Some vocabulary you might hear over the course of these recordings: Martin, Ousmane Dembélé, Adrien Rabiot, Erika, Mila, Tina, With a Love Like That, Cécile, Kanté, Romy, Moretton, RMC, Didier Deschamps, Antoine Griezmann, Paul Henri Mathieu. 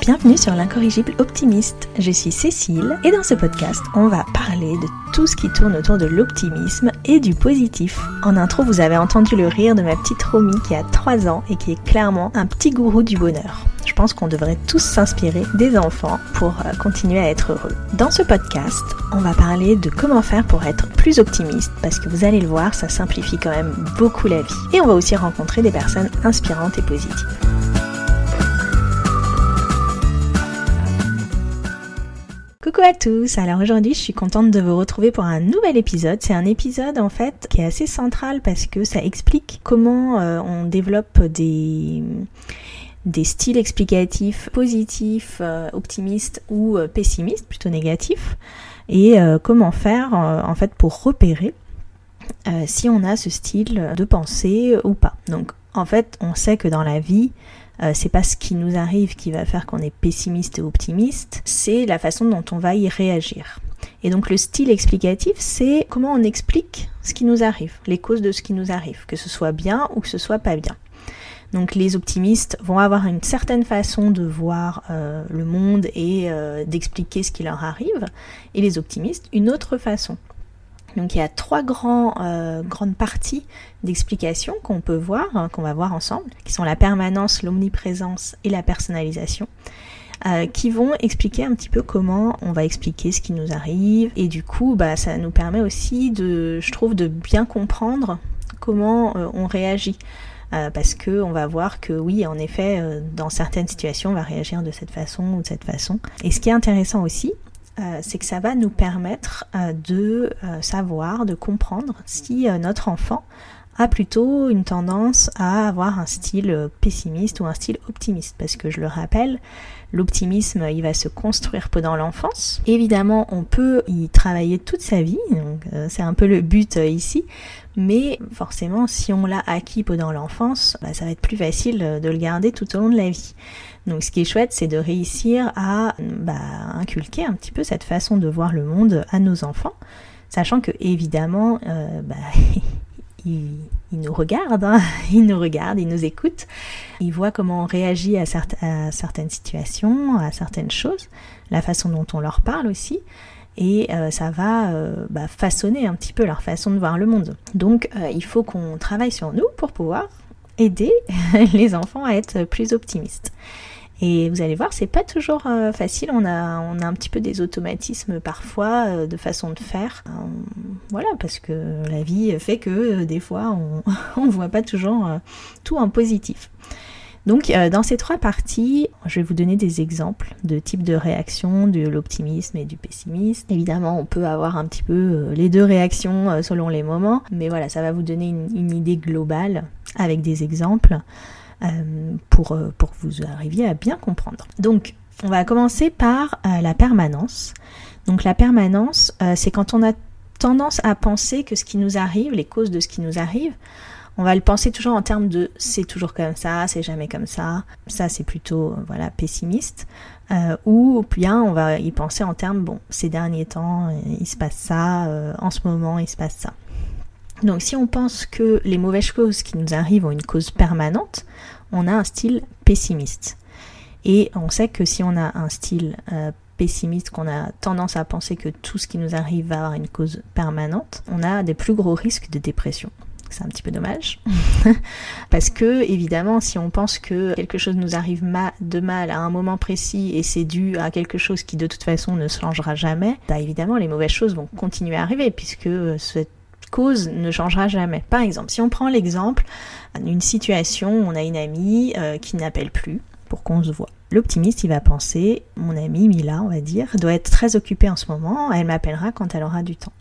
Bienvenue sur l'incorrigible optimiste, je suis Cécile et dans ce podcast on va parler de tout ce qui tourne autour de l'optimisme et du positif. En intro vous avez entendu le rire de ma petite Romy qui a 3 ans et qui est clairement un petit gourou du bonheur. Je pense qu'on devrait tous s'inspirer des enfants pour continuer à être heureux. Dans ce podcast, on va parler de comment faire pour être plus optimiste parce que vous allez le voir, ça simplifie quand même beaucoup la vie. Et on va aussi rencontrer des personnes inspirantes et positives. Coucou à tous, alors aujourd'hui je suis contente de vous retrouver pour un nouvel épisode, c'est un épisode en fait qui est assez central parce que ça explique comment on développe des styles explicatifs positifs, optimistes ou pessimistes, plutôt négatifs, et comment faire en fait pour repérer si on a ce style de pensée ou pas. Donc en fait on sait que dans la vie, c'est pas ce qui nous arrive qui va faire qu'on est pessimiste et optimiste, c'est la façon dont on va y réagir. Et donc le style explicatif, c'est comment on explique ce qui nous arrive, les causes de ce qui nous arrive, que ce soit bien ou que ce soit pas bien. Donc les optimistes vont avoir une certaine façon de voir le monde et d'expliquer ce qui leur arrive, et les optimistes une autre façon. Donc il y a 3 grandes parties d'explications qu'on peut voir, qu'on va voir ensemble, qui sont la permanence, l'omniprésence et la personnalisation, qui vont expliquer un petit peu comment on va expliquer ce qui nous arrive. Et du coup, ça nous permet aussi de bien comprendre comment on réagit. Parce que on va voir que oui, en effet, dans certaines situations, on va réagir de cette façon ou de cette façon. Et ce qui est intéressant aussi, c'est que ça va nous permettre de savoir, de comprendre si notre enfant a plutôt une tendance à avoir un style pessimiste ou un style optimiste. Parce que je le rappelle, l'optimisme, il va se construire pendant l'enfance. Évidemment, on peut y travailler toute sa vie, donc c'est un peu le but ici. Mais forcément, si on l'a acquis pendant l'enfance, ça va être plus facile de le garder tout au long de la vie. Donc ce qui est chouette, c'est de réussir à inculquer un petit peu cette façon de voir le monde à nos enfants, sachant que évidemment, ils nous regardent, ils nous écoutent, ils voient comment on réagit à certaines situations, à certaines choses, la façon dont on leur parle aussi, et ça va façonner un petit peu leur façon de voir le monde. Donc il faut qu'on travaille sur nous pour pouvoir aider les enfants à être plus optimistes. Et vous allez voir, c'est pas toujours facile, on a un petit peu des automatismes parfois de façon de faire. Voilà, parce que la vie fait que des fois on voit pas toujours tout en positif. Donc dans ces 3 parties, je vais vous donner des exemples de types de réactions, de l'optimisme et du pessimisme. Évidemment, on peut avoir un petit peu les 2 réactions selon les moments, mais voilà, ça va vous donner une idée globale avec des exemples. Pour que vous arriviez à bien comprendre. Donc, on va commencer par la permanence. Donc, la permanence, c'est quand on a tendance à penser que ce qui nous arrive, les causes de ce qui nous arrive, on va le penser toujours en termes de « c'est toujours comme ça, c'est jamais comme ça », ça c'est plutôt pessimiste, ou bien on va y penser en termes « bon, ces derniers temps, il se passe ça, en ce moment, il se passe ça ». Donc si on pense que les mauvaises choses qui nous arrivent ont une cause permanente, on a un style pessimiste. Et on sait que si on a un style pessimiste, qu'on a tendance à penser que tout ce qui nous arrive va avoir une cause permanente, on a des plus gros risques de dépression. C'est un petit peu dommage, parce que évidemment si on pense que quelque chose nous arrive de mal à un moment précis et c'est dû à quelque chose qui de toute façon ne se changera jamais, évidemment les mauvaises choses vont continuer à arriver puisque cette cause ne changera jamais. Par exemple, si on prend l'exemple d'une situation où on a une amie qui n'appelle plus pour qu'on se voit. L'optimiste, il va penser, mon amie Mila, on va dire, doit être très occupée en ce moment, elle m'appellera quand elle aura du temps.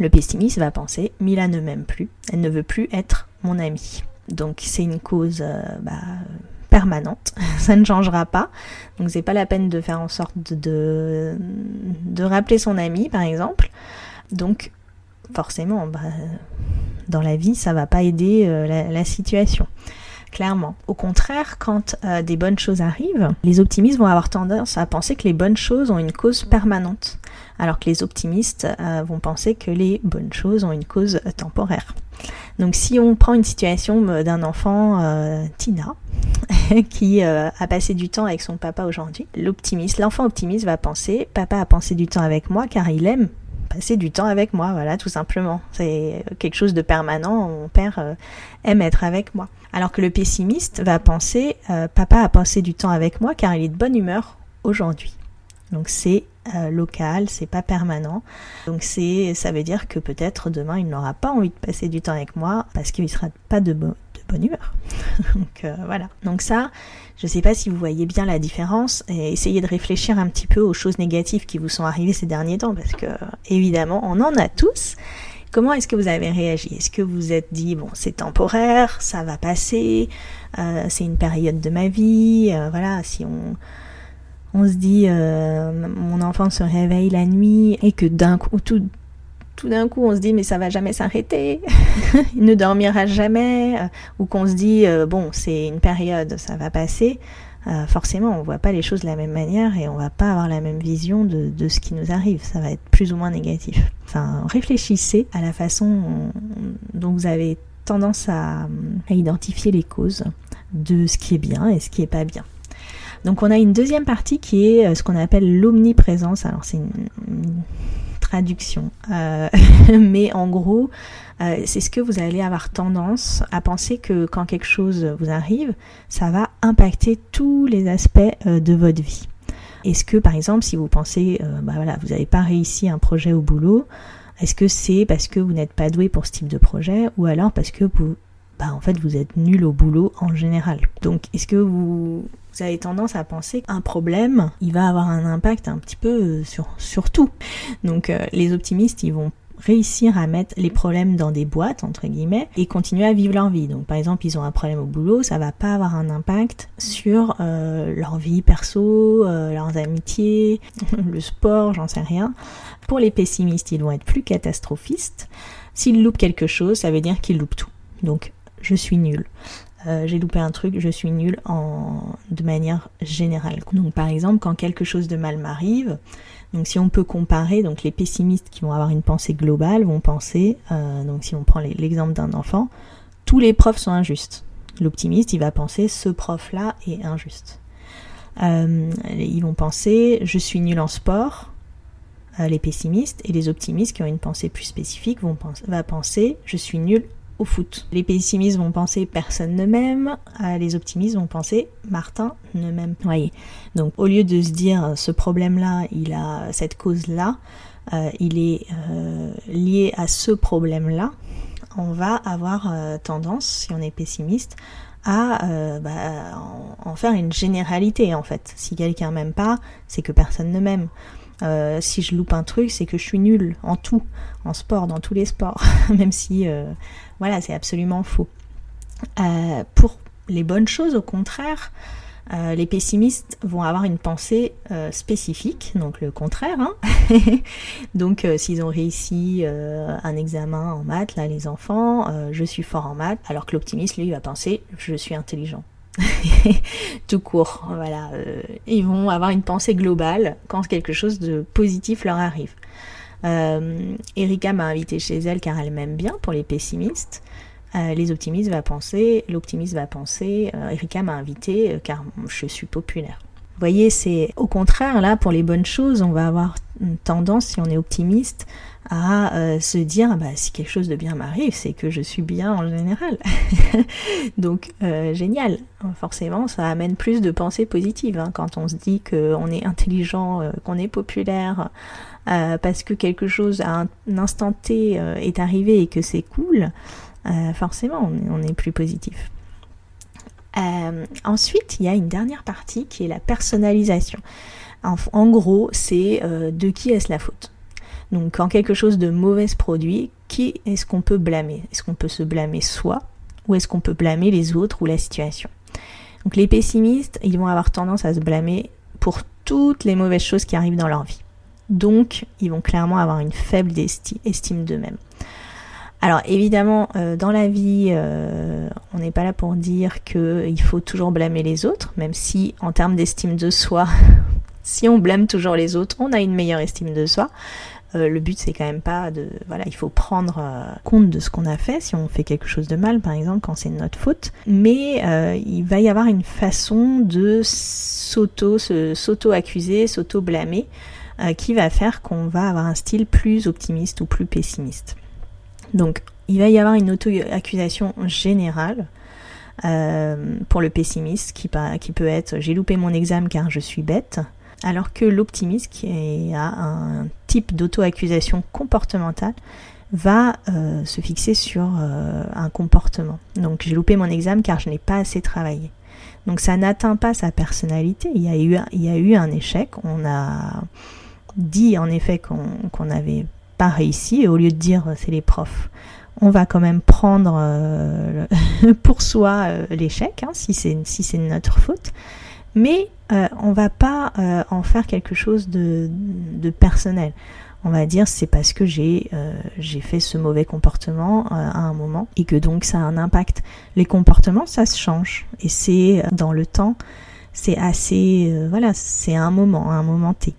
Le pessimiste va penser, Mila ne m'aime plus, elle ne veut plus être mon amie. Donc c'est une cause permanente, ça ne changera pas, donc c'est pas la peine de faire en sorte de rappeler son amie par exemple. Donc forcément, dans la vie, ça va pas aider la situation, clairement. Au contraire, quand des bonnes choses arrivent, les optimistes vont avoir tendance à penser que les bonnes choses ont une cause permanente, alors que les optimistes vont penser que les bonnes choses ont une cause temporaire. Donc si on prend une situation d'un enfant, Tina, qui a passé du temps avec son papa aujourd'hui, l'enfant optimiste va penser « Papa a passé du temps avec moi car il aime passer du temps avec moi », voilà, tout simplement. C'est quelque chose de permanent, mon père aime être avec moi. Alors que le pessimiste va penser « Papa a passé du temps avec moi car il est de bonne humeur aujourd'hui ». Donc c'est local, c'est pas permanent. Donc ça veut dire que peut-être demain il n'aura pas envie de passer du temps avec moi parce qu'il ne sera pas de bonne humeur. Donc voilà. Donc ça, je sais pas si vous voyez bien la différence, et essayez de réfléchir un petit peu aux choses négatives qui vous sont arrivées ces derniers temps, parce que évidemment on en a tous. Comment est-ce que vous avez réagi? Est-ce que vous vous êtes dit, bon, c'est temporaire, ça va passer, c'est une période de ma vie, voilà, si on se dit mon enfant se réveille la nuit et que d'un coup tout d'un coup on se dit mais ça va jamais s'arrêter, il ne dormira jamais, ou qu'on se dit bon c'est une période, ça va passer, forcément on voit pas les choses de la même manière et on va pas avoir la même vision de ce qui nous arrive, ça va être plus ou moins négatif. Enfin, réfléchissez à la façon dont vous avez tendance à identifier les causes de ce qui est bien et ce qui est pas bien. Donc on a une deuxième partie qui est ce qu'on appelle l'omniprésence. Alors c'est une traduction, mais en gros c'est ce que vous allez avoir tendance à penser que quand quelque chose vous arrive, ça va impacter tous les aspects de votre vie. Est-ce que par exemple si vous pensez bah voilà, vous n'avez pas réussi un projet au boulot, est-ce que c'est parce que vous n'êtes pas doué pour ce type de projet, ou alors parce que en fait vous êtes nul au boulot en général. Donc est-ce que vous avez tendance à penser qu'un problème, il va avoir un impact un petit peu sur tout. Donc les optimistes, ils vont réussir à mettre les problèmes dans des boîtes, entre guillemets, et continuer à vivre leur vie. Donc par exemple, ils ont un problème au boulot, ça va pas avoir un impact sur leur vie perso, leurs amitiés, le sport, j'en sais rien. Pour les pessimistes, ils vont être plus catastrophistes. S'ils loupent quelque chose, ça veut dire qu'ils loupent tout. Donc je suis nulle. J'ai loupé un truc, je suis nulle de manière générale. Donc par exemple, quand quelque chose de mal m'arrive, donc si on peut comparer, donc les pessimistes qui vont avoir une pensée globale vont penser, donc si on prend l'exemple d'un enfant, tous les profs sont injustes. L'optimiste, il va penser, ce prof-là est injuste. Ils vont penser, je suis nulle en sport. Les pessimistes, et les optimistes qui ont une pensée plus spécifique va penser, je suis nulle au foot. Les pessimistes vont penser personne ne m'aime, les optimistes vont penser Martin ne m'aime. Voyez. Donc au lieu de se dire ce problème-là, il a cette cause-là, il est lié à ce problème-là, on va avoir tendance, si on est pessimiste, à en faire une généralité en fait. Si quelqu'un m'aime pas, c'est que personne ne m'aime. Si je loupe un truc, c'est que je suis nulle en tout, en sport, dans tous les sports, même si, voilà, c'est absolument faux. Pour les bonnes choses, au contraire, les pessimistes vont avoir une pensée spécifique, donc le contraire, hein. Donc s'ils ont réussi un examen en maths, là, les enfants, je suis fort en maths, alors que l'optimiste, lui, va penser, je suis intelligent. Tout court, voilà. Ils vont avoir une pensée globale quand quelque chose de positif leur arrive. Erika m'a invitée chez elle car elle m'aime bien, pour les pessimistes. Les optimistes vont penser, l'optimiste va penser, Erika m'a invitée car je suis populaire. Vous voyez, c'est au contraire, là, pour les bonnes choses, on va avoir une tendance, si on est optimiste, à se dire, bah, si quelque chose de bien m'arrive, c'est que je suis bien en général. Donc, génial. Forcément, ça amène plus de pensées positives, hein, quand on se dit qu'on est intelligent, qu'on est populaire, parce que quelque chose à un instant T est arrivé et que c'est cool, forcément, on est plus positif. Ensuite, il y a une dernière partie qui est la personnalisation. En gros, c'est de qui est-ce la faute? Donc, quand quelque chose de mauvais se produit, qui est-ce qu'on peut blâmer? Est-ce qu'on peut se blâmer soi, ou est-ce qu'on peut blâmer les autres ou la situation? Donc, les pessimistes, ils vont avoir tendance à se blâmer pour toutes les mauvaises choses qui arrivent dans leur vie. Donc, ils vont clairement avoir une faible estime d'eux-mêmes. Alors évidemment, dans la vie, on n'est pas là pour dire qu'il faut toujours blâmer les autres, même si en termes d'estime de soi, si on blâme toujours les autres, on a une meilleure estime de soi. Le but, c'est quand même pas de... Voilà, il faut prendre compte de ce qu'on a fait, si on fait quelque chose de mal, par exemple, quand c'est notre faute. Mais il va y avoir une façon de s'auto-accuser, s'auto-blâmer, qui va faire qu'on va avoir un style plus optimiste ou plus pessimiste. Donc, il va y avoir une auto-accusation générale pour le pessimiste qui peut être « j'ai loupé mon examen car je suis bête ». Alors que l'optimiste, qui a un type d'auto-accusation comportementale, va se fixer sur un comportement. Donc j'ai loupé mon examen car je n'ai pas assez travaillé. Donc ça n'atteint pas sa personnalité. Il y a eu un échec. On a dit en effet qu'on n'avait pas réussi. Et au lieu de dire c'est les profs, on va quand même prendre pour soi l'échec, hein, si c'est notre faute. Mais on va pas en faire quelque chose de personnel. On va dire c'est parce que j'ai fait ce mauvais comportement à un moment et que donc ça a un impact. Les comportements, ça se change et c'est dans le temps, c'est assez voilà, c'est un moment T.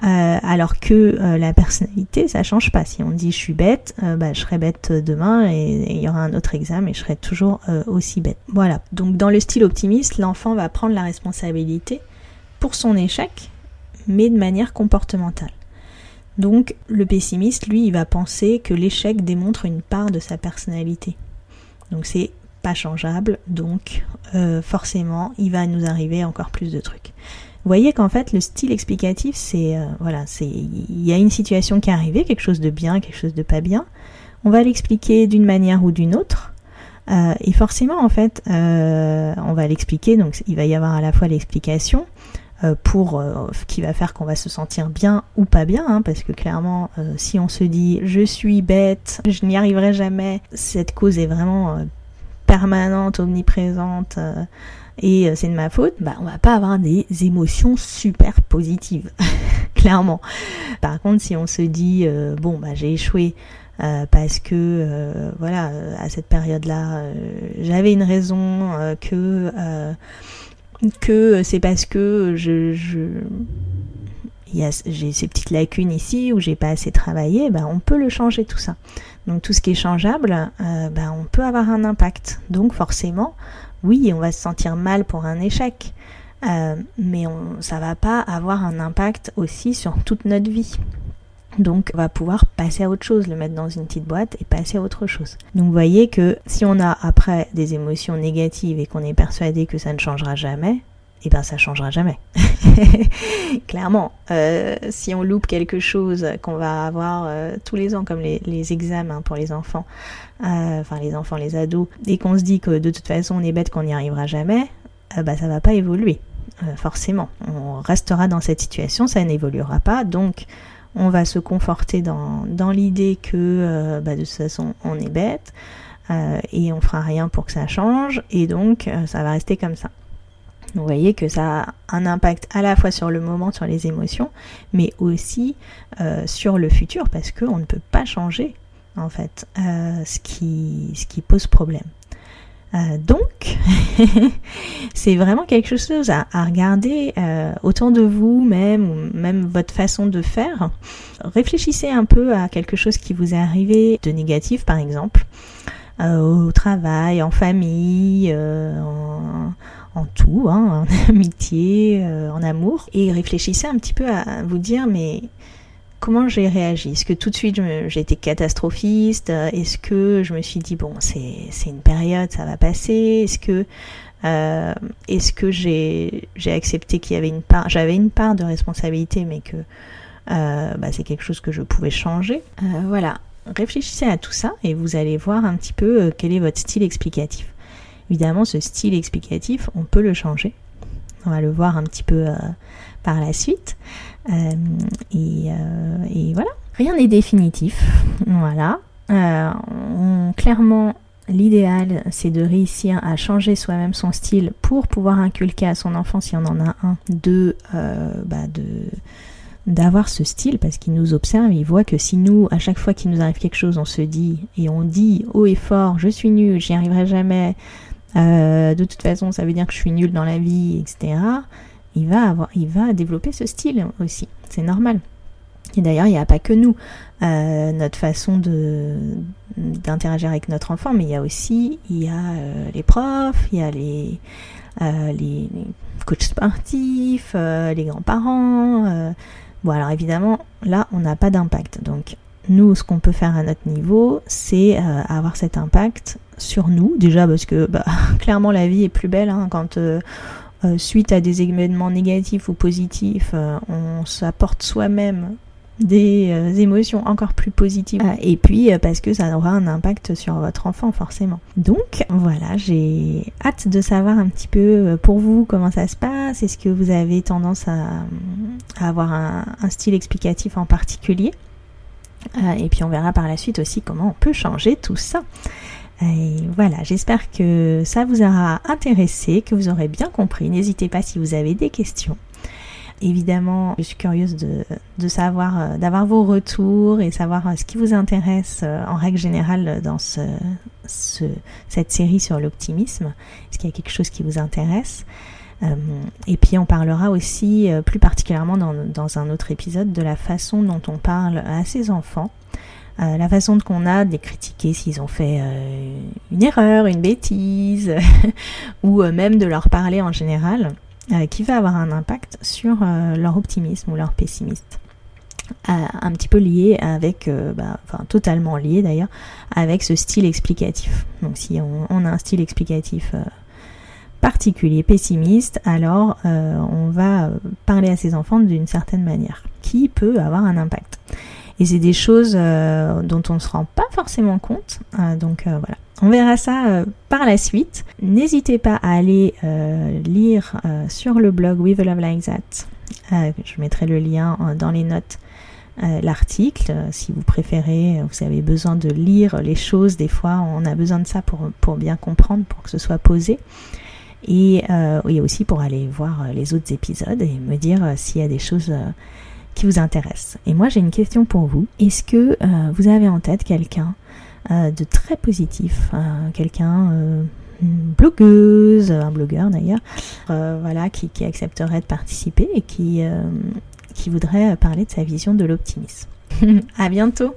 Alors que la personnalité, ça change pas. Si on dit je suis bête, je serai bête demain et il y aura un autre examen et je serai toujours aussi bête. Voilà. Donc dans le style optimiste, l'enfant va prendre la responsabilité pour son échec, mais de manière comportementale. Donc le pessimiste, lui, il va penser que l'échec démontre une part de sa personnalité. Donc c'est pas changeable, donc forcément, il va nous arriver encore plus de trucs. Vous voyez qu'en fait le style explicatif c'est il y a une situation qui est arrivée, quelque chose de bien, quelque chose de pas bien, on va l'expliquer d'une manière ou d'une autre et forcément en fait on va l'expliquer, donc il va y avoir à la fois l'explication qui va faire qu'on va se sentir bien ou pas bien, hein, parce que clairement si on se dit je suis bête, je n'y arriverai jamais, cette cause est vraiment permanente, omniprésente et c'est de ma faute, on va pas avoir des émotions super positives, clairement. Par contre, si on se dit j'ai échoué parce que à cette période-là, j'avais une raison que c'est parce que j'ai ces petites lacunes ici où j'ai pas assez travaillé, on peut le changer tout ça. Donc tout ce qui est changeable, on peut avoir un impact. Donc forcément, oui, on va se sentir mal pour un échec, mais ça va pas avoir un impact aussi sur toute notre vie. Donc on va pouvoir passer à autre chose, le mettre dans une petite boîte et passer à autre chose. Donc vous voyez que si on a après des émotions négatives et qu'on est persuadé que ça ne changera jamais, ça changera jamais. Clairement, si on loupe quelque chose qu'on va avoir tous les ans, comme les examens pour les enfants, les ados, et qu'on se dit que de toute façon on est bête, qu'on n'y arrivera jamais, ça va pas évoluer, forcément. On restera dans cette situation, ça n'évoluera pas, donc on va se conforter dans l'idée que de toute façon on est bête, et on fera rien pour que ça change, et donc ça va rester comme ça. Vous voyez que ça a un impact à la fois sur le moment, sur les émotions, mais aussi sur le futur, parce qu'on ne peut pas changer, en fait, ce qui pose problème. Donc, c'est vraiment quelque chose à regarder autour de vous, même votre façon de faire. Réfléchissez un peu à quelque chose qui vous est arrivé de négatif, par exemple, au travail, en famille, en tout, hein, en amitié, en amour, et réfléchissez un petit peu à vous dire mais comment j'ai réagi ? Est-ce que tout de suite j'ai été catastrophiste ? Est-ce que je me suis dit c'est une période, ça va passer ? Est-ce que j'ai accepté qu'il y avait j'avais une part de responsabilité mais que c'est quelque chose que je pouvais changer ? Voilà, réfléchissez à tout ça et vous allez voir un petit peu quel est votre style explicatif. Évidemment, ce style explicatif, on peut le changer. On va le voir un petit peu par la suite. Et voilà. Rien n'est définitif. Voilà. Clairement, l'idéal, c'est de réussir à changer soi-même son style pour pouvoir inculquer à son enfant, si on en a un, d'avoir ce style, parce qu'il nous observe, il voit que si nous, à chaque fois qu'il nous arrive quelque chose, on se dit, et on dit haut et fort, je suis nul, j'y arriverai jamais, de toute façon ça veut dire que je suis nul dans la vie, etc., il va développer ce style aussi, c'est normal. Et d'ailleurs, il n'y a pas que nous, notre façon d'interagir avec notre enfant, mais il y a aussi les profs, il y a les coachs sportifs, les grands-parents. Bon, alors évidemment, là, on n'a pas d'impact. Donc, nous, ce qu'on peut faire à notre niveau, c'est avoir cet impact sur nous. Déjà, parce que clairement, la vie est plus belle quand... suite à des événements négatifs ou positifs, on s'apporte soi-même des émotions encore plus positives. Et puis parce que ça aura un impact sur votre enfant forcément. Donc voilà, j'ai hâte de savoir un petit peu pour vous comment ça se passe. Est-ce que vous avez tendance à avoir un style explicatif en particulier? Et puis on verra par la suite aussi comment on peut changer tout ça. Et voilà, j'espère que ça vous aura intéressé, que vous aurez bien compris. N'hésitez pas si vous avez des questions. Évidemment, je suis curieuse de savoir, d'avoir vos retours et savoir ce qui vous intéresse en règle générale dans cette série sur l'optimisme. Est-ce qu'il y a quelque chose qui vous intéresse ? Et puis on parlera aussi plus particulièrement dans un autre épisode de la façon dont on parle à ses enfants. La façon qu'on a de les critiquer s'ils ont fait une erreur, une bêtise, ou même de leur parler en général, qui va avoir un impact sur leur optimisme ou leur pessimisme. Un petit peu lié avec, totalement lié d'ailleurs, avec ce style explicatif. Donc si on a un style explicatif particulier, pessimiste, alors on va parler à ses enfants d'une certaine manière, qui peut avoir un impact. Et c'est des choses dont on ne se rend pas forcément compte. Donc voilà, on verra ça par la suite. N'hésitez pas à aller lire sur le blog With a Love Like That. Je mettrai le lien dans les notes. L'article, si vous préférez, vous avez besoin de lire les choses. Des fois, on a besoin de ça pour bien comprendre, pour que ce soit posé. Et aussi pour aller voir les autres épisodes et me dire s'il y a des choses... qui vous intéresse. Et moi j'ai une question pour vous. Est-ce que vous avez en tête quelqu'un de très positif, quelqu'un une blogueuse, un blogueur d'ailleurs, qui accepterait de participer et qui voudrait parler de sa vision de l'optimisme. À bientôt.